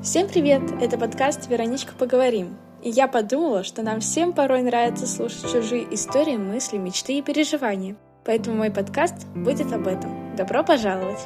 Всем привет! Это подкаст «Вероничка, поговорим». И я подумала, что нам всем порой нравится слушать чужие истории, мысли, мечты и переживания. Поэтому мой подкаст будет об этом. Добро пожаловать!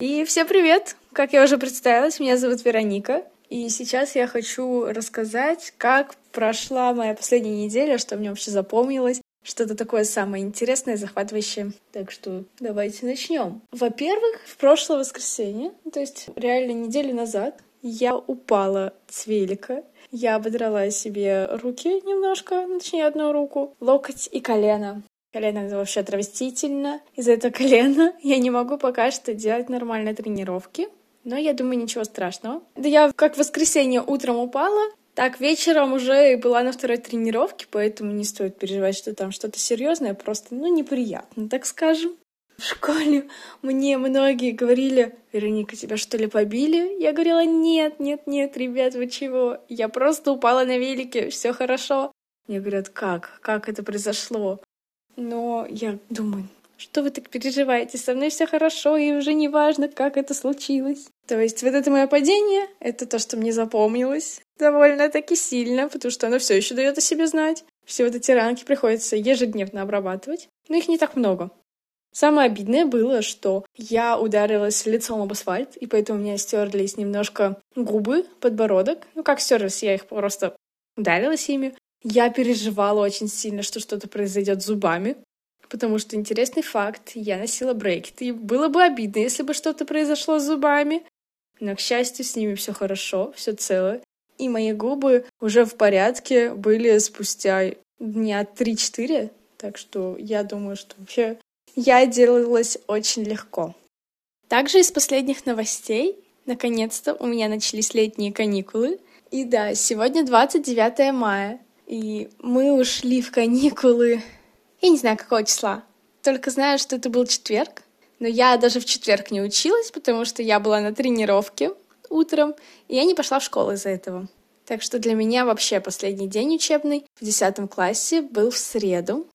И всем привет! Как я уже представилась, меня зовут Вероника. И сейчас я хочу рассказать, как прошла моя последняя неделя, что мне вообще запомнилось. Что-то такое самое интересное, захватывающее. Так что давайте начнем. Во-первых, в прошлое воскресенье, то есть реально неделю назад, я упала с велика. Я ободрала себе руки немножко, точнее одну руку, локоть и колено. Колено — это вообще отвратительно. Из-за этого колена я не могу пока что делать нормальные тренировки. Но я думаю, ничего страшного. Да я как в воскресенье утром упала, так вечером уже была на второй тренировке, поэтому не стоит переживать, что там что-то серьезное, просто, неприятно, так скажем. В школе мне многие говорили: «Вероника, тебя что ли побили?» Я говорила: нет, ребят, вы чего? Я просто упала на велике, все хорошо. Мне говорят: как это произошло? Но я думаю: что вы так переживаете? Со мной все хорошо, и уже не важно, как это случилось. То есть вот это мое падение, это то, что мне запомнилось довольно-таки сильно, потому что оно все еще дает о себе знать. Все вот эти ранки приходится ежедневно обрабатывать, но их не так много. Самое обидное было, что я ударилась лицом об асфальт, и поэтому у меня стерлись немножко губы, подбородок. Как стерлись, я их просто ударилась ими. Я переживала очень сильно, что что-то произойдет с зубами. Потому что, интересный факт, я носила брекеты, и было бы обидно, если бы что-то произошло с зубами. Но, к счастью, с ними все хорошо, все цело. И мои губы уже в порядке были спустя дня 3-4. Так что я думаю, что вообще я делалась очень легко. Также из последних новостей, наконец-то, у меня начались летние каникулы. И да, сегодня 29 мая, и мы ушли в каникулы... Я не знаю, какого числа. Только знаю, что это был четверг. Но я даже в четверг не училась, потому что я была на тренировке утром, и я не пошла в школу из-за этого. Так что для меня вообще последний день учебный в 10 классе был в среду.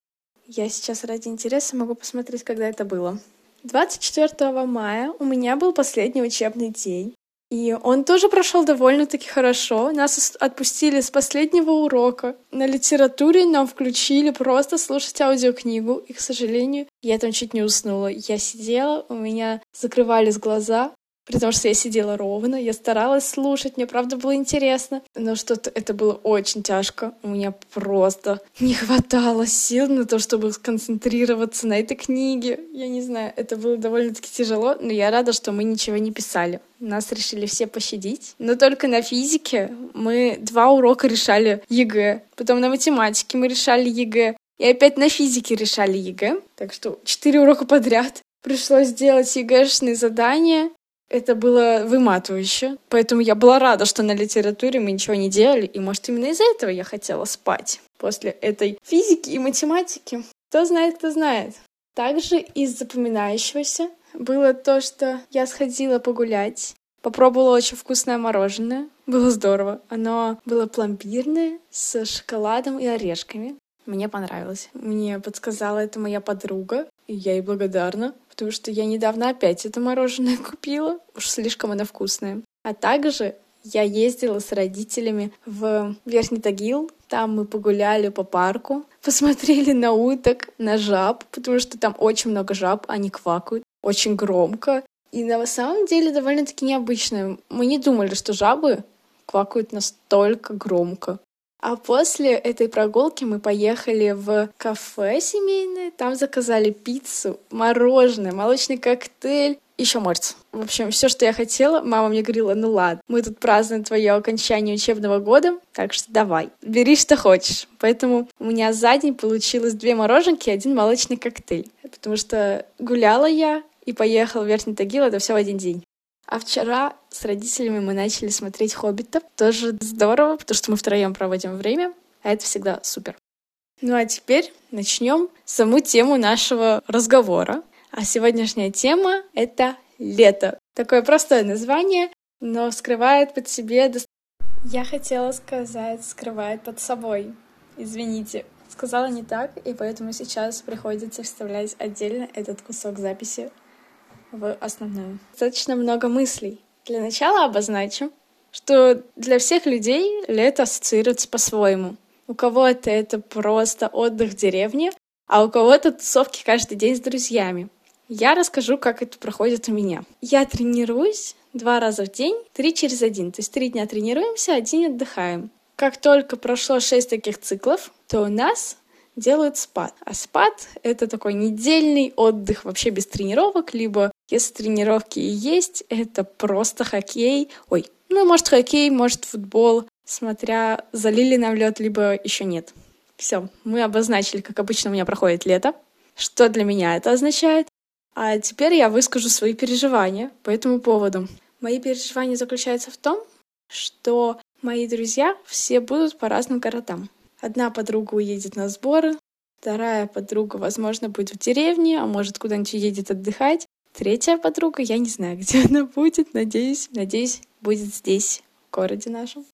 Я сейчас ради интереса могу посмотреть, когда это было. 24 мая у меня был последний учебный день. И он тоже прошел довольно-таки хорошо. Нас отпустили с последнего урока. На литературе нам включили просто слушать аудиокнигу. И, к сожалению, я там чуть не уснула. Я сидела, у меня закрывались глаза, потому что я сидела ровно. Я старалась слушать, мне правда было интересно. Но что-то это было очень тяжко. У меня просто не хватало сил на то, чтобы сконцентрироваться на этой книге. Я не знаю, это было довольно-таки тяжело, но я рада, что мы ничего не писали. Нас решили все пощадить. Но только на физике мы 2 урока решали ЕГЭ. Потом на математике мы решали ЕГЭ. И опять на физике решали ЕГЭ. Так что 4 урока подряд. Пришлось делать ЕГЭшные задания. Это было выматывающе. Поэтому я была рада, что на литературе мы ничего не делали. И, может, именно из-за этого я хотела спать после этой физики и математики. Кто знает, кто знает. Также из запоминающегося было то, что я сходила погулять, попробовала очень вкусное мороженое, было здорово. Оно было пломбирное, с шоколадом и орешками. Мне понравилось. Мне подсказала это моя подруга, и я ей благодарна, потому что я недавно опять это мороженое купила, уж слишком оно вкусное. А также я ездила с родителями в Верхний Тагил. Там мы погуляли по парку, посмотрели на уток, на жаб, потому что там очень много жаб, они квакают очень громко. И на самом деле довольно-таки необычно. Мы не думали, что жабы квакают настолько громко. А после этой прогулки мы поехали в кафе семейное, там заказали пиццу, мороженое, молочный коктейль, еще морс. В общем, все, что я хотела. Мама мне говорила: ну ладно, мы тут празднуем твое окончание учебного года, так что давай, бери, что хочешь. Поэтому у меня за день получилось 2 мороженки и 1 молочный коктейль, потому что гуляла я и поехала в Верхний Тагил, это все в один день. А вчера с родителями мы начали смотреть «Хоббита». Тоже здорово, потому что мы втроем проводим время, а это всегда супер. Ну а теперь начнем саму тему нашего разговора. А сегодняшняя тема — это лето. Такое простое название, но скрывает под себе... Я хотела сказать «скрывает под собой». Извините, сказала не так, и поэтому сейчас приходится вставлять отдельно этот кусок записи. в основную. Достаточно много мыслей. Для начала обозначим, что для всех людей лето ассоциируется по-своему. У кого-то это просто отдых в деревне, а у кого-то тусовки каждый день с друзьями. Я расскажу, как это проходит у меня. Я тренируюсь 2 раза в день, 3 через 1. То есть 3 дня тренируемся, 1 отдыхаем. Как только прошло 6 таких циклов, то у нас делают спад. А спад — это такой недельный отдых вообще без тренировок, либо, если тренировки и есть, это просто хоккей. Может хоккей, может футбол, смотря залили нам лед, либо еще нет. Все, мы обозначили, как обычно у меня проходит лето, что для меня это означает. А теперь я выскажу свои переживания по этому поводу. Мои переживания заключаются в том, что мои друзья все будут по разным городам. Одна подруга уедет на сборы, вторая подруга, возможно, будет в деревне, а может, куда-нибудь едет отдыхать. Третья подруга, я не знаю, где она будет, надеюсь, будет здесь, в городе нашем.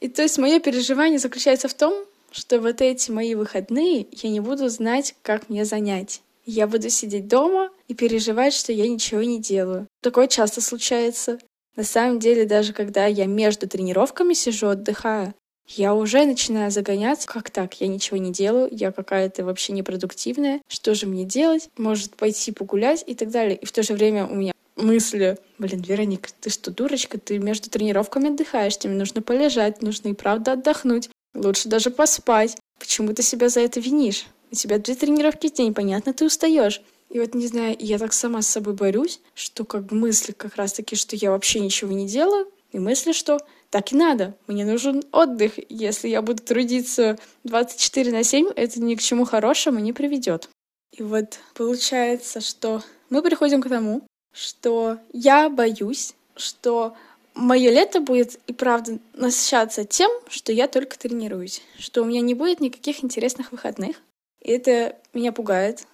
И то есть мое переживание заключается в том, что вот эти мои выходные я не буду знать, как мне занять. Я буду сидеть дома и переживать, что я ничего не делаю. Такое часто случается. На самом деле, даже когда я между тренировками сижу, отдыхаю, я уже начинаю загоняться. Как так? Я ничего не делаю, я какая-то вообще непродуктивная. Что же мне делать? Может, пойти погулять и так далее. И в то же время у меня мысли: Вероника, ты что, дурочка? Ты между тренировками отдыхаешь, тебе нужно полежать, нужно и правда отдохнуть. Лучше даже поспать. Почему ты себя за это винишь? У тебя 2 тренировки в день, понятно, ты устаешь. И вот, не знаю, я так сама с собой борюсь, что как бы мысли как раз-таки, что я вообще ничего не делаю, и мысли, что так и надо, мне нужен отдых. Если я буду трудиться 24/7, это ни к чему хорошему не приведет. И вот получается, что мы приходим к тому, что я боюсь, что мое лето будет и правда насыщаться тем, что я только тренируюсь, что у меня не будет никаких интересных выходных. И это меня пугает.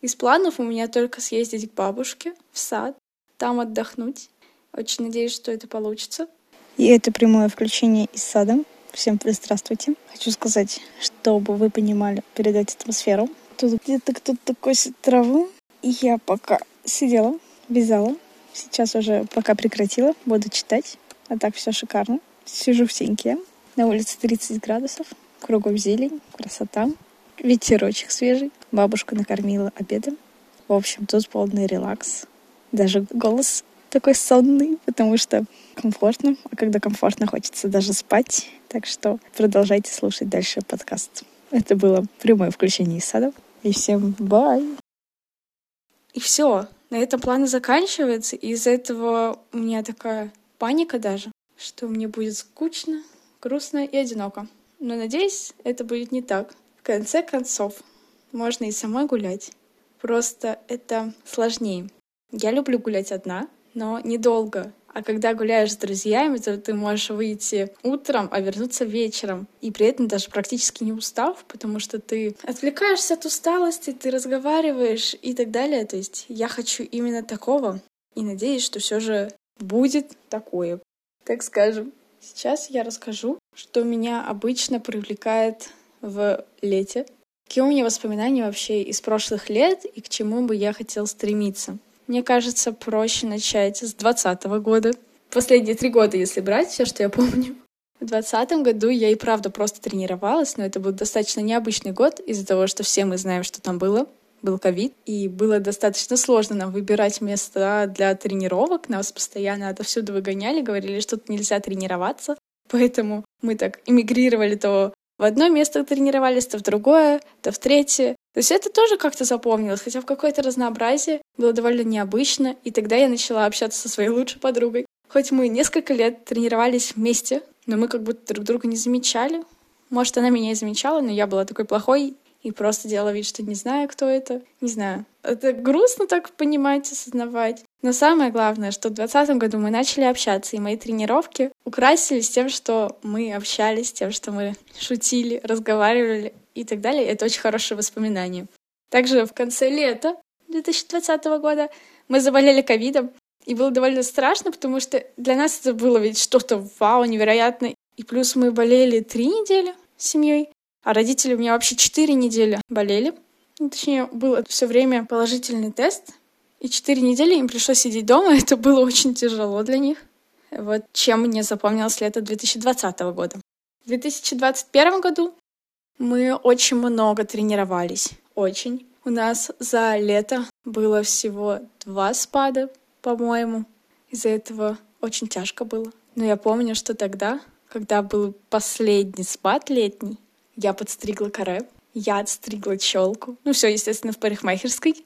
Из планов у меня только съездить к бабушке в сад, там отдохнуть. Очень надеюсь, что это получится. И это прямое включение из сада. Всем здравствуйте. Хочу сказать, чтобы вы понимали, передать атмосферу. Тут где-то кто-то косит траву. И я пока сидела, вязала. Сейчас уже пока прекратила, буду читать. А так все шикарно. Сижу в теньке. На улице 30 градусов. Кругом зелень, красота. Ветерочек свежий. Бабушка накормила обедом. В общем, тут полный релакс. Даже голос такой сонный, потому что комфортно. А когда комфортно, хочется даже спать. Так что продолжайте слушать дальше подкаст. Это было прямое включение из сада. И всем бай! И все. На этом планы заканчиваются. И из-за этого у меня такая паника даже, что мне будет скучно, грустно и одиноко. Но надеюсь, это будет не так. В конце концов, можно и самой гулять. Просто это сложнее. Я люблю гулять одна, но недолго. А когда гуляешь с друзьями, то ты можешь выйти утром, а вернуться вечером. И при этом даже практически не устав, потому что ты отвлекаешься от усталости, ты разговариваешь и так далее. То есть я хочу именно такого. И надеюсь, что все же будет такое. Так скажем. Сейчас я расскажу, что меня обычно привлекает в лете. Какие у меня воспоминания вообще из прошлых лет и к чему бы я хотела стремиться? Мне кажется, проще начать с 2020 года. Последние 3 года, если брать, все, что я помню. В 2020 году я и правда просто тренировалась, но это был достаточно необычный год из-за того, что все мы знаем, что там было. Был ковид, и было достаточно сложно нам выбирать места для тренировок. Нас постоянно отовсюду выгоняли, говорили, что тут нельзя тренироваться. Поэтому мы так эмигрировали то в одно место тренировались, то в другое, то в третье. То есть это тоже как-то запомнилось, хотя в какое-то разнообразие было довольно необычно. И тогда я начала общаться со своей лучшей подругой. Хоть мы несколько лет тренировались вместе, но мы как будто друг друга не замечали. Может, она меня и замечала, но я была такой плохой и просто делала вид, что не знаю, кто это. Не знаю. Это грустно так понимать, осознавать. Но самое главное, что в 2020 году мы начали общаться, и мои тренировки украсились тем, что мы общались, тем, что мы шутили, разговаривали и так далее. Это очень хорошее воспоминание. Также в конце лета 2020 года мы заболели ковидом, и было довольно страшно, потому что для нас это было ведь что-то вау, невероятное. И плюс мы болели 3 недели с семьей, а родители у меня вообще 4 недели болели. Точнее, был все время положительный тест. И 4 недели им пришлось сидеть дома. Это было очень тяжело для них. Вот чем мне запомнилось лето 2020 года. В 2021 году мы очень много тренировались. Очень. У нас за лето было всего 2 спада, по-моему. Из-за этого очень тяжко было. Но я помню, что тогда, когда был последний спад летний, я подстригла каре, я отстригла челку. Ну все, естественно, в парикмахерской.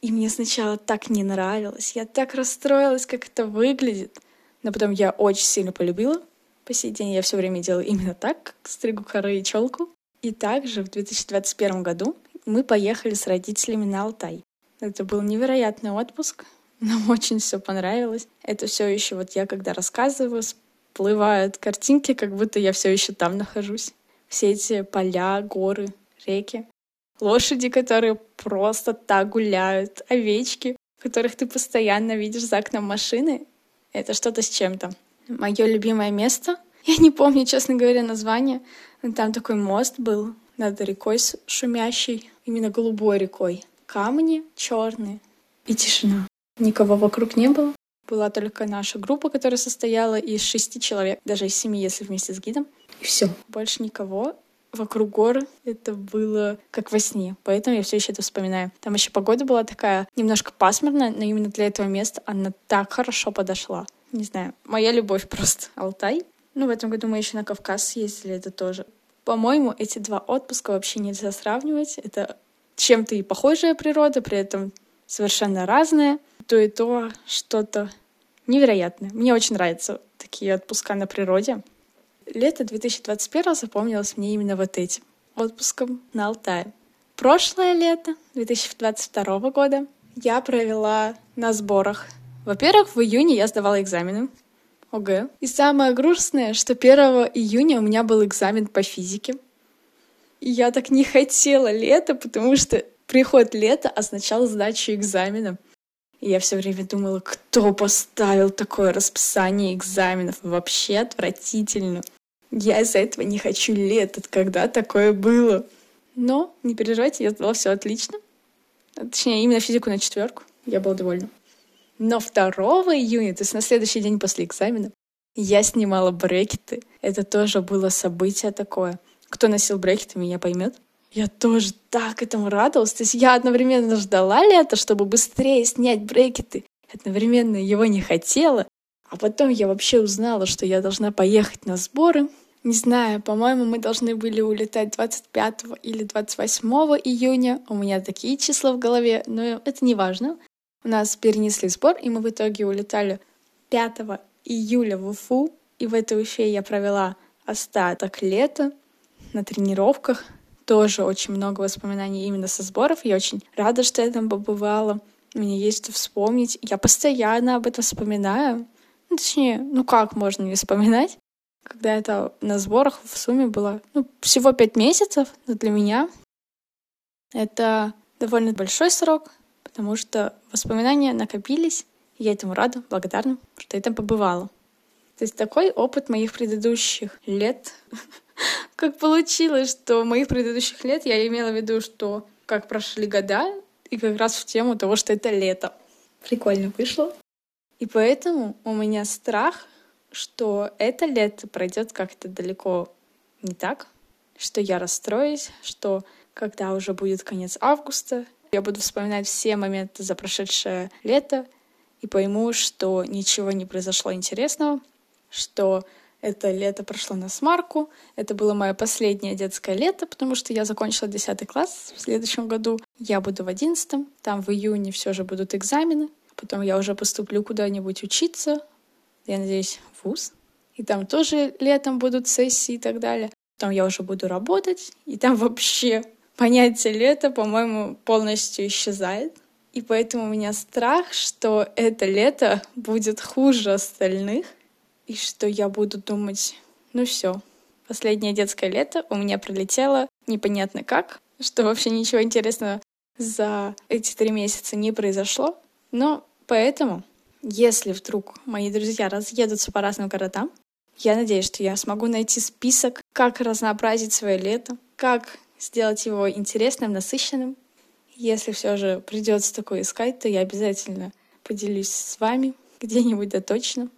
И мне сначала так не нравилось. Я так расстроилась, как это выглядит. Но потом я очень сильно полюбила. По сей день я все время делаю именно так, как стригу коры и челку. И также в 2021 году мы поехали с родителями на Алтай. Это был невероятный отпуск. Нам очень все понравилось. Это все еще вот я когда рассказываю, всплывают картинки, как будто я все еще там нахожусь. Все эти поля, горы, реки. Лошади, которые просто так гуляют, овечки, которых ты постоянно видишь за окном машины. Это что-то с чем-то. Мое любимое место, я не помню, честно говоря, название, но там такой мост был над рекой шумящей, именно голубой рекой. Камни черные и тишина. Никого вокруг не было. Была только наша группа, которая состояла из 6 человек, даже из 7, если вместе с гидом. И все. Больше никого. Вокруг горы. Это было как во сне. Поэтому я все еще это вспоминаю. Там еще погода была такая немножко пасмурная, но именно для этого места она так хорошо подошла. Не знаю, моя любовь просто. Алтай. Ну, в этом году мы еще на Кавказ съездили, это тоже. По-моему, эти 2 отпуска вообще нельзя сравнивать. Это чем-то и похожая природа, при этом совершенно разная. То и то что-то невероятное. Мне очень нравятся такие отпуска на природе. Лето 2021 запомнилось мне именно вот этим отпуском на Алтае. Прошлое лето 2022 года я провела на сборах. Во-первых, в июне я сдавала экзамены ОГЭ. И самое грустное, что 1 июня у меня был экзамен по физике. И я так не хотела лето, потому что приход лета означал сдачу экзамена. И я все время думала, кто поставил такое расписание экзаменов? Вообще отвратительно. Я из-за этого не хочу лето, когда такое было. Но не переживайте, я сдала все отлично. Точнее, именно физику на 4. Я была довольна. Но 2 июня, то есть на следующий день после экзамена, я снимала брекеты. Это тоже было событие такое. Кто носил брекеты, меня поймет. Я тоже так этому радовалась. То есть я одновременно ждала лета, чтобы быстрее снять брекеты. Одновременно его не хотела. А потом я вообще узнала, что я должна поехать на сборы. Не знаю, по-моему, мы должны были улетать 25 или 28 июня. У меня такие числа в голове, но это не важно. У нас перенесли сбор, и мы в итоге улетали 5 июля в Уфу. И в этой Уфе я провела остаток лета на тренировках. Тоже очень много воспоминаний именно со сборов. Я очень рада, что я там побывала. Мне есть что вспомнить. Я постоянно об этом вспоминаю. Ну, точнее, ну как можно не вспоминать? Когда это на сборах в сумме было всего 5 месяцев. Но для меня это довольно большой срок, потому что воспоминания накопились. Я этому рада, благодарна, что я там побывала. То есть такой опыт моих предыдущих лет... Как получилось, что моих предыдущих лет я имела в виду, что как прошли года, и как раз в тему того, что это лето. Прикольно вышло. И поэтому у меня страх, что это лето пройдет как-то далеко не так, что я расстроюсь, что когда уже будет конец августа, я буду вспоминать все моменты за прошедшее лето и пойму, что ничего не произошло интересного, что... Это лето прошло насмарку. Это было мое последнее детское лето, потому что я закончила 10 класс в следующем году. Я буду в 11-м. Там в июне все же будут экзамены. Потом я уже поступлю куда-нибудь учиться. Я надеюсь, в вуз. И там тоже летом будут сессии и так далее. Потом я уже буду работать. И там вообще понятие лета, по-моему, полностью исчезает. И поэтому у меня страх, что это лето будет хуже остальных. И что я буду думать, все, последнее детское лето у меня пролетело непонятно как, что вообще ничего интересного за эти 3 месяца не произошло. Но поэтому, если вдруг мои друзья разъедутся по разным городам, я надеюсь, что я смогу найти список, как разнообразить свое лето, как сделать его интересным, насыщенным. Если все же придется такое искать, то я обязательно поделюсь с вами где-нибудь, да точно.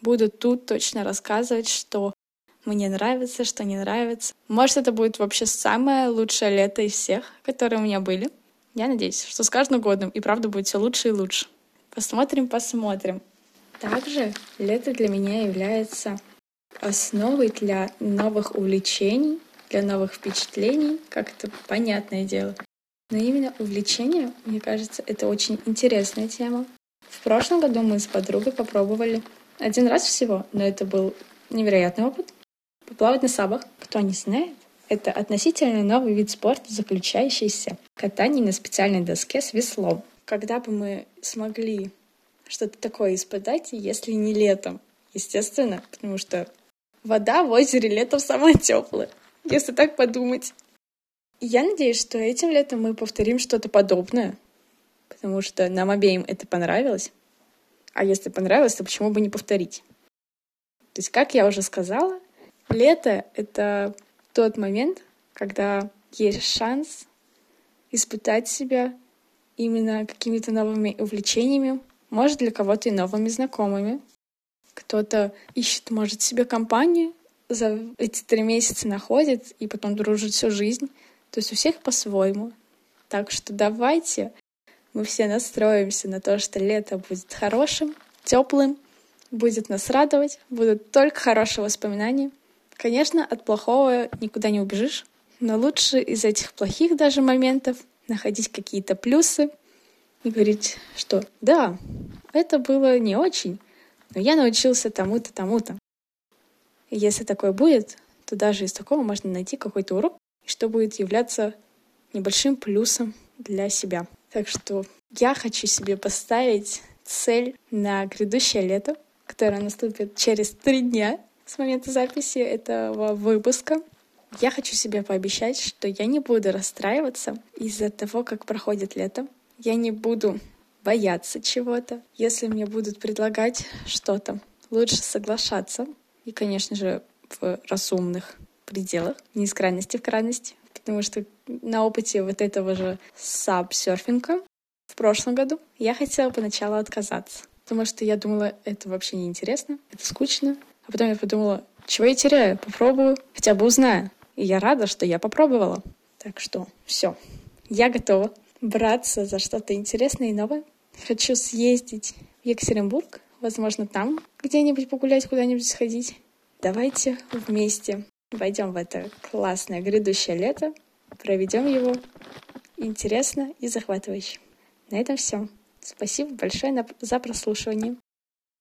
Буду тут точно рассказывать, что мне нравится, что не нравится. Может, это будет вообще самое лучшее лето из всех, которые у меня были. Я надеюсь, что с каждым годом и правда будет все лучше и лучше. Посмотрим. Также лето для меня является основой для новых увлечений, для новых впечатлений, как это понятное дело. Но именно увлечение, мне кажется, это очень интересная тема. В прошлом году мы с подругой попробовали один раз всего, но это был невероятный опыт. Поплавать на сабах, кто не знает, это относительно новый вид спорта, заключающийся в катании на специальной доске с веслом. Когда бы мы смогли что-то такое испытать, если не летом? Естественно, потому что вода в озере летом самая теплая, если так подумать. И я надеюсь, что этим летом мы повторим что-то подобное, потому что нам обеим это понравилось. А если понравилось, то почему бы не повторить? То есть, как я уже сказала, лето — это тот момент, когда есть шанс испытать себя именно какими-то новыми увлечениями, может, для кого-то и новыми знакомыми. Кто-то ищет, может, себе компанию, за эти 3 месяца находит и потом дружит всю жизнь. То есть у всех по-своему. Так что давайте мы все настроимся на то, что лето будет хорошим, теплым, будет нас радовать, будут только хорошие воспоминания. Конечно, от плохого никуда не убежишь, но лучше из этих плохих даже моментов находить какие-то плюсы и говорить, что да, это было не очень, но я научился тому-то, тому-то. И если такое будет, то даже из такого можно найти какой-то урок, что будет являться небольшим плюсом для себя. Так что я хочу себе поставить цель на грядущее лето, которое наступит через 3 дня с момента записи этого выпуска. Я хочу себе пообещать, что я не буду расстраиваться из-за того, как проходит лето. Я не буду бояться чего-то. Если мне будут предлагать что-то, лучше соглашаться. И, конечно же, в разумных пределах, не из крайности в крайность. Потому что на опыте вот этого же сабсерфинга в прошлом году я хотела поначалу отказаться. Потому что я думала, это вообще неинтересно, это скучно. А потом я подумала, чего я теряю? Попробую, хотя бы узнаю. И я рада, что я попробовала. Так что все, я готова браться за что-то интересное и новое. Хочу съездить в Екатеринбург, возможно, там где-нибудь погулять, куда-нибудь сходить. Давайте вместе войдем в это классное грядущее лето, проведем его интересно и захватывающе. На этом все. Спасибо большое за прослушивание.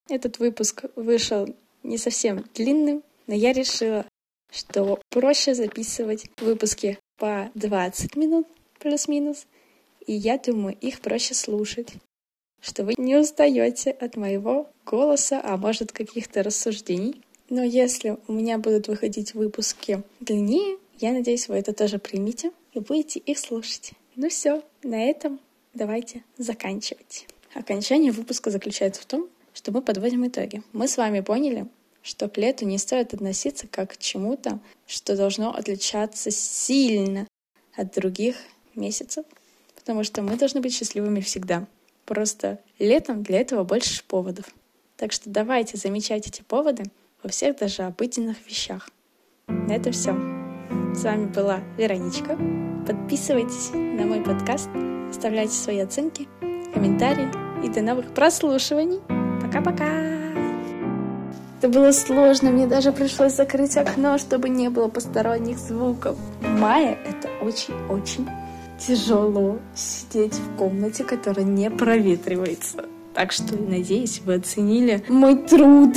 Этот выпуск вышел не совсем длинным, но я решила, что проще записывать выпуски по 20 минут плюс-минус, и я думаю, их проще слушать, что вы не устаете от моего голоса, а может, каких-то рассуждений. Но если у меня будут выходить выпуски длиннее, я надеюсь, вы это тоже примите и будете их слушать. Ну все, на этом давайте заканчивать. Окончание выпуска заключается в том, что мы подводим итоги. Мы с вами поняли, что к лету не стоит относиться как к чему-то, что должно отличаться сильно от других месяцев, потому что мы должны быть счастливыми всегда. Просто летом для этого больше поводов. Так что давайте замечать эти поводы во всех даже обыденных вещах. На этом все. С вами была Вероничка. Подписывайтесь на мой подкаст, оставляйте свои оценки, комментарии и до новых прослушиваний. Пока-пока! Это было сложно, мне даже пришлось закрыть окно, чтобы не было посторонних звуков. В мае это очень-очень тяжело сидеть в комнате, которая не проветривается. Так что, надеюсь, вы оценили мой труд.